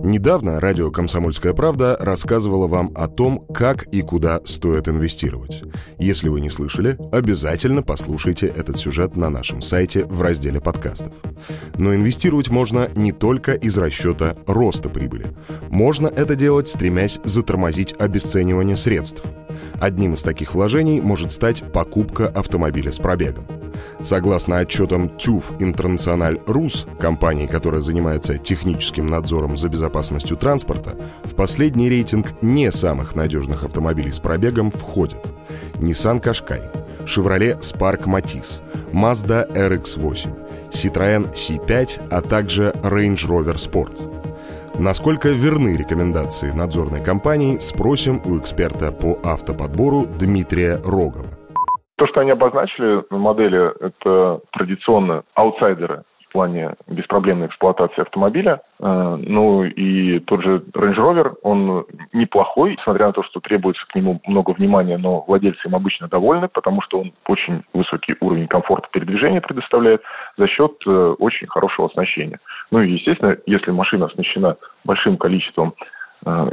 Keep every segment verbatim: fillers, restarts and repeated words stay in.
Недавно радио «Комсомольская правда» рассказывала вам о том, как и куда стоит инвестировать. Если вы не слышали, обязательно послушайте этот сюжет на нашем сайте в разделе подкастов. Но инвестировать можно не только из расчета роста прибыли. Можно это делать, стремясь затормозить обесценивание средств. Одним из таких вложений может стать покупка автомобиля с пробегом. Согласно отчетам TÜV International Rus, компании, которая занимается техническим надзором за безопасностью транспорта, в последний рейтинг не самых надежных автомобилей с пробегом входят Nissan Qashqai, Chevrolet Spark Matiz, Mazda эр икс восемь, Citroen си пять, а также Range Rover Sport. Насколько верны рекомендации надзорной компании, спросим у эксперта по автоподбору Дмитрия Рогова. То, что они обозначили в модели, это традиционно аутсайдеры в плане беспроблемной эксплуатации автомобиля. Ну и тот же Range Rover, он неплохой, несмотря на то, что требуется к нему много внимания, но владельцы им обычно довольны, потому что он очень высокий уровень комфорта передвижения предоставляет за счет очень хорошего оснащения. Ну и, естественно, если машина оснащена большим количеством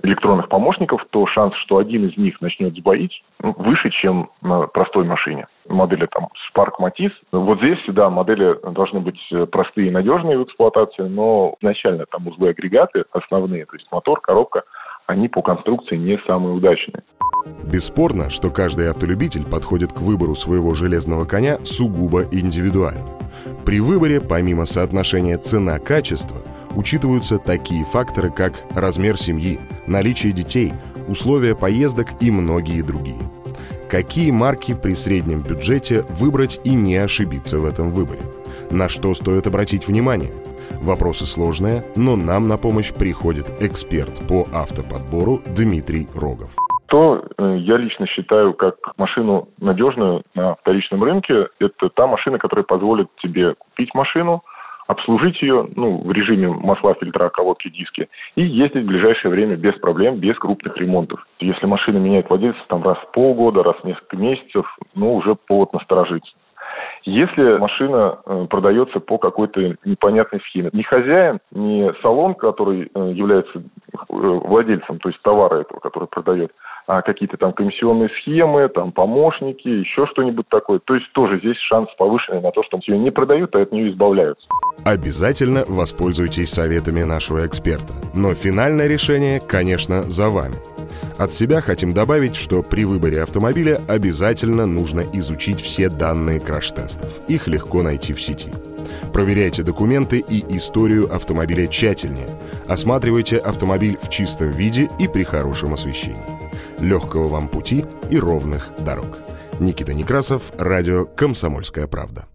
электронных помощников, то шанс, что один из них начнет сбоить, выше, чем на простой машине. Модели там Spark Matiz. Вот здесь, да, модели должны быть простые и надежные в эксплуатации, но изначально там узлы-агрегаты основные, то есть мотор, коробка, они по конструкции не самые удачные. Бесспорно, что каждый автолюбитель подходит к выбору своего железного коня сугубо индивидуально. При выборе, помимо соотношения цена-качество, учитываются такие факторы, как размер семьи, наличие детей, условия поездок и многие другие. Какие марки при среднем бюджете выбрать и не ошибиться в этом выборе? На что стоит обратить внимание? Вопросы сложные, но нам на помощь приходит эксперт по автоподбору Дмитрий Рогов. Что я лично считаю как машину надежную на вторичном рынке, это та машина, которая позволит тебе купить машину, обслужить ее, ну, в режиме масла, фильтра, колодки, диски, и ездить в ближайшее время без проблем, без крупных ремонтов. Если машина меняет владельца там раз в полгода, раз в несколько месяцев, ну, уже повод насторожиться. Если машина продается по какой-то непонятной схеме, ни хозяин, ни салон, который является владельцем, то есть товара этого, который продает, а какие-то там комиссионные схемы, там помощники, еще что-нибудь такое. То есть тоже здесь шанс повышенный на то, что ее не продают, а от нее избавляются. Обязательно воспользуйтесь советами нашего эксперта. Но финальное решение, конечно, за вами. От себя хотим добавить, что при выборе автомобиля обязательно нужно изучить все данные краш-тестов. Их легко найти в сети. Проверяйте документы и историю автомобиля тщательнее. Осматривайте автомобиль в чистом виде и при хорошем освещении. Легкого вам пути и ровных дорог. Никита Некрасов, радио «Комсомольская правда».